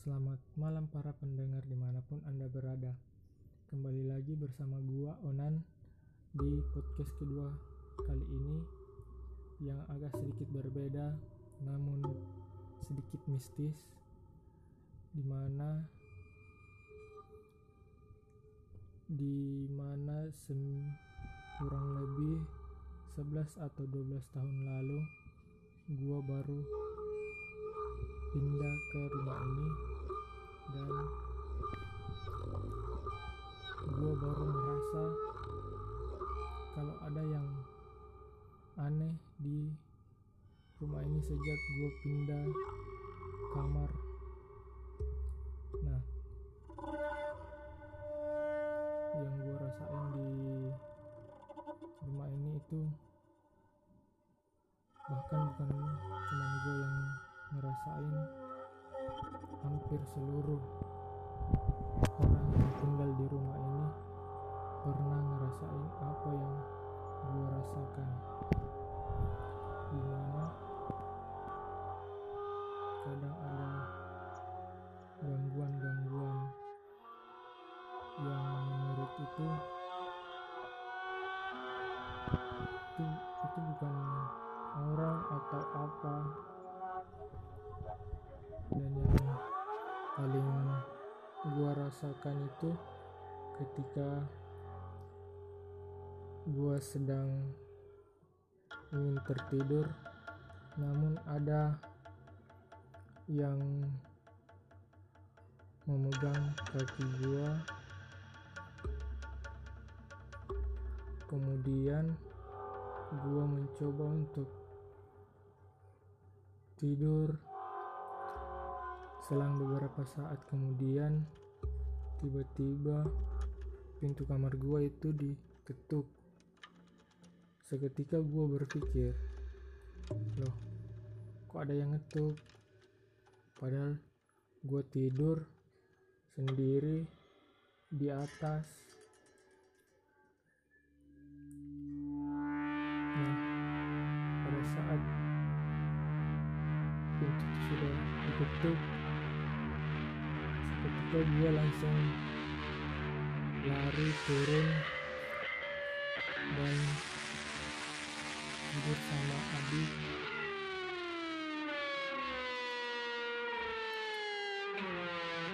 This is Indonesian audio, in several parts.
Selamat malam para pendengar dimanapun Anda berada. Kembali lagi bersama gua Onan di podcast kedua kali ini yang agak sedikit berbeda namun sedikit mistis, dimana kurang lebih 11 atau 12 tahun lalu gua baru pindah ke rumah ini dan gue baru merasa kalau ada yang aneh di rumah ini sejak gue pindah kamar. Nah, yang gue rasain di rumah ini itu bahkan bukan cuma gue yang ngerasain, hampir seluruh orang yang tinggal di rumah ini pernah ngerasain apa yang gua rasakan, dimana kadang ada gangguan yang menurut itu bukan orang atau apa. Dan yang paling gua rasakan itu ketika gua sedang ingin tertidur, namun ada yang memegang kaki gua, kemudian gua mencoba untuk tidur. Selang beberapa saat kemudian, tiba-tiba pintu kamar gua itu diketuk. Seketika gua berpikir, loh, kok ada yang ngetuk? Padahal gua tidur sendiri di atas. Nah, pada saat pintu sudah diketuk, ketika dia langsung lari turun dan tidur sama adik.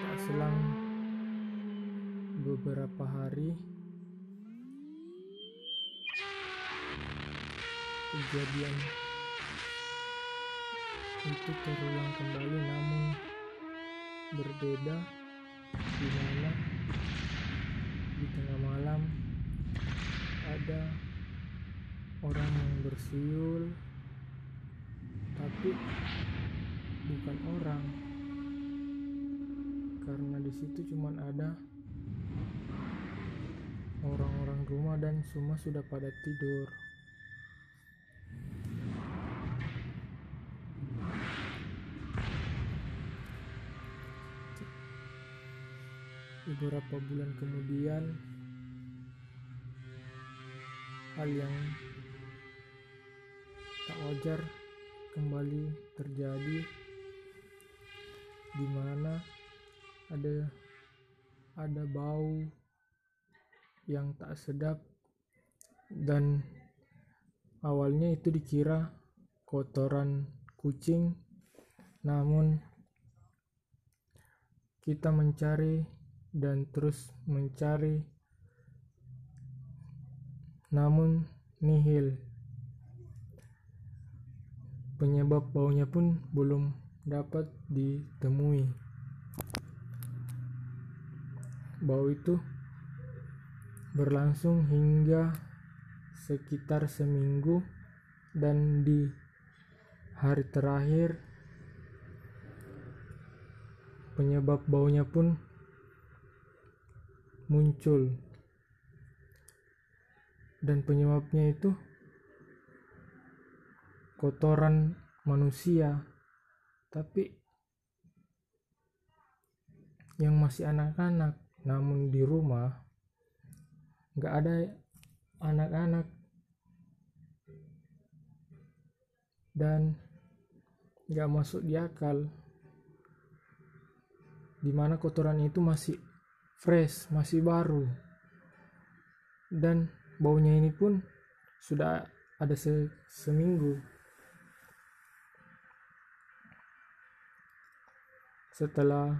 Tak selang beberapa hari, kejadian itu terulang kembali namun berbeda, di mana di tengah malam ada orang yang bersiul, tapi bukan orang, karena di situ cuma ada orang-orang rumah dan semua sudah pada tidur. Beberapa bulan kemudian, hal yang tak wajar kembali terjadi, di mana ada bau yang tak sedap dan awalnya itu dikira kotoran kucing, namun kita mencari dan terus mencari namun nihil. Penyebab baunya pun belum dapat ditemui. Bau itu berlangsung hingga sekitar seminggu dan di hari terakhir penyebab baunya pun muncul, dan penyebabnya itu kotoran manusia. Tapi yang masih anak-anak, namun di rumah nggak ada anak-anak dan nggak masuk di akal. dimana kotoran itu masih fresh, masih baru, dan baunya ini pun sudah ada seminggu. Setelah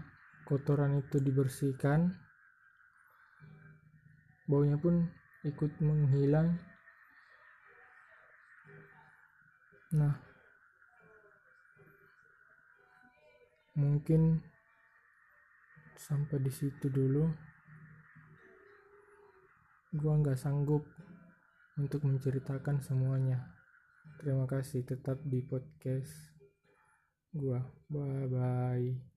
kotoran itu dibersihkan, baunya pun ikut menghilang. Nah, mungkin sampai di situ dulu. Gua nggak sanggup untuk menceritakan semuanya. Terima kasih, tetap di podcast gua. Bye bye.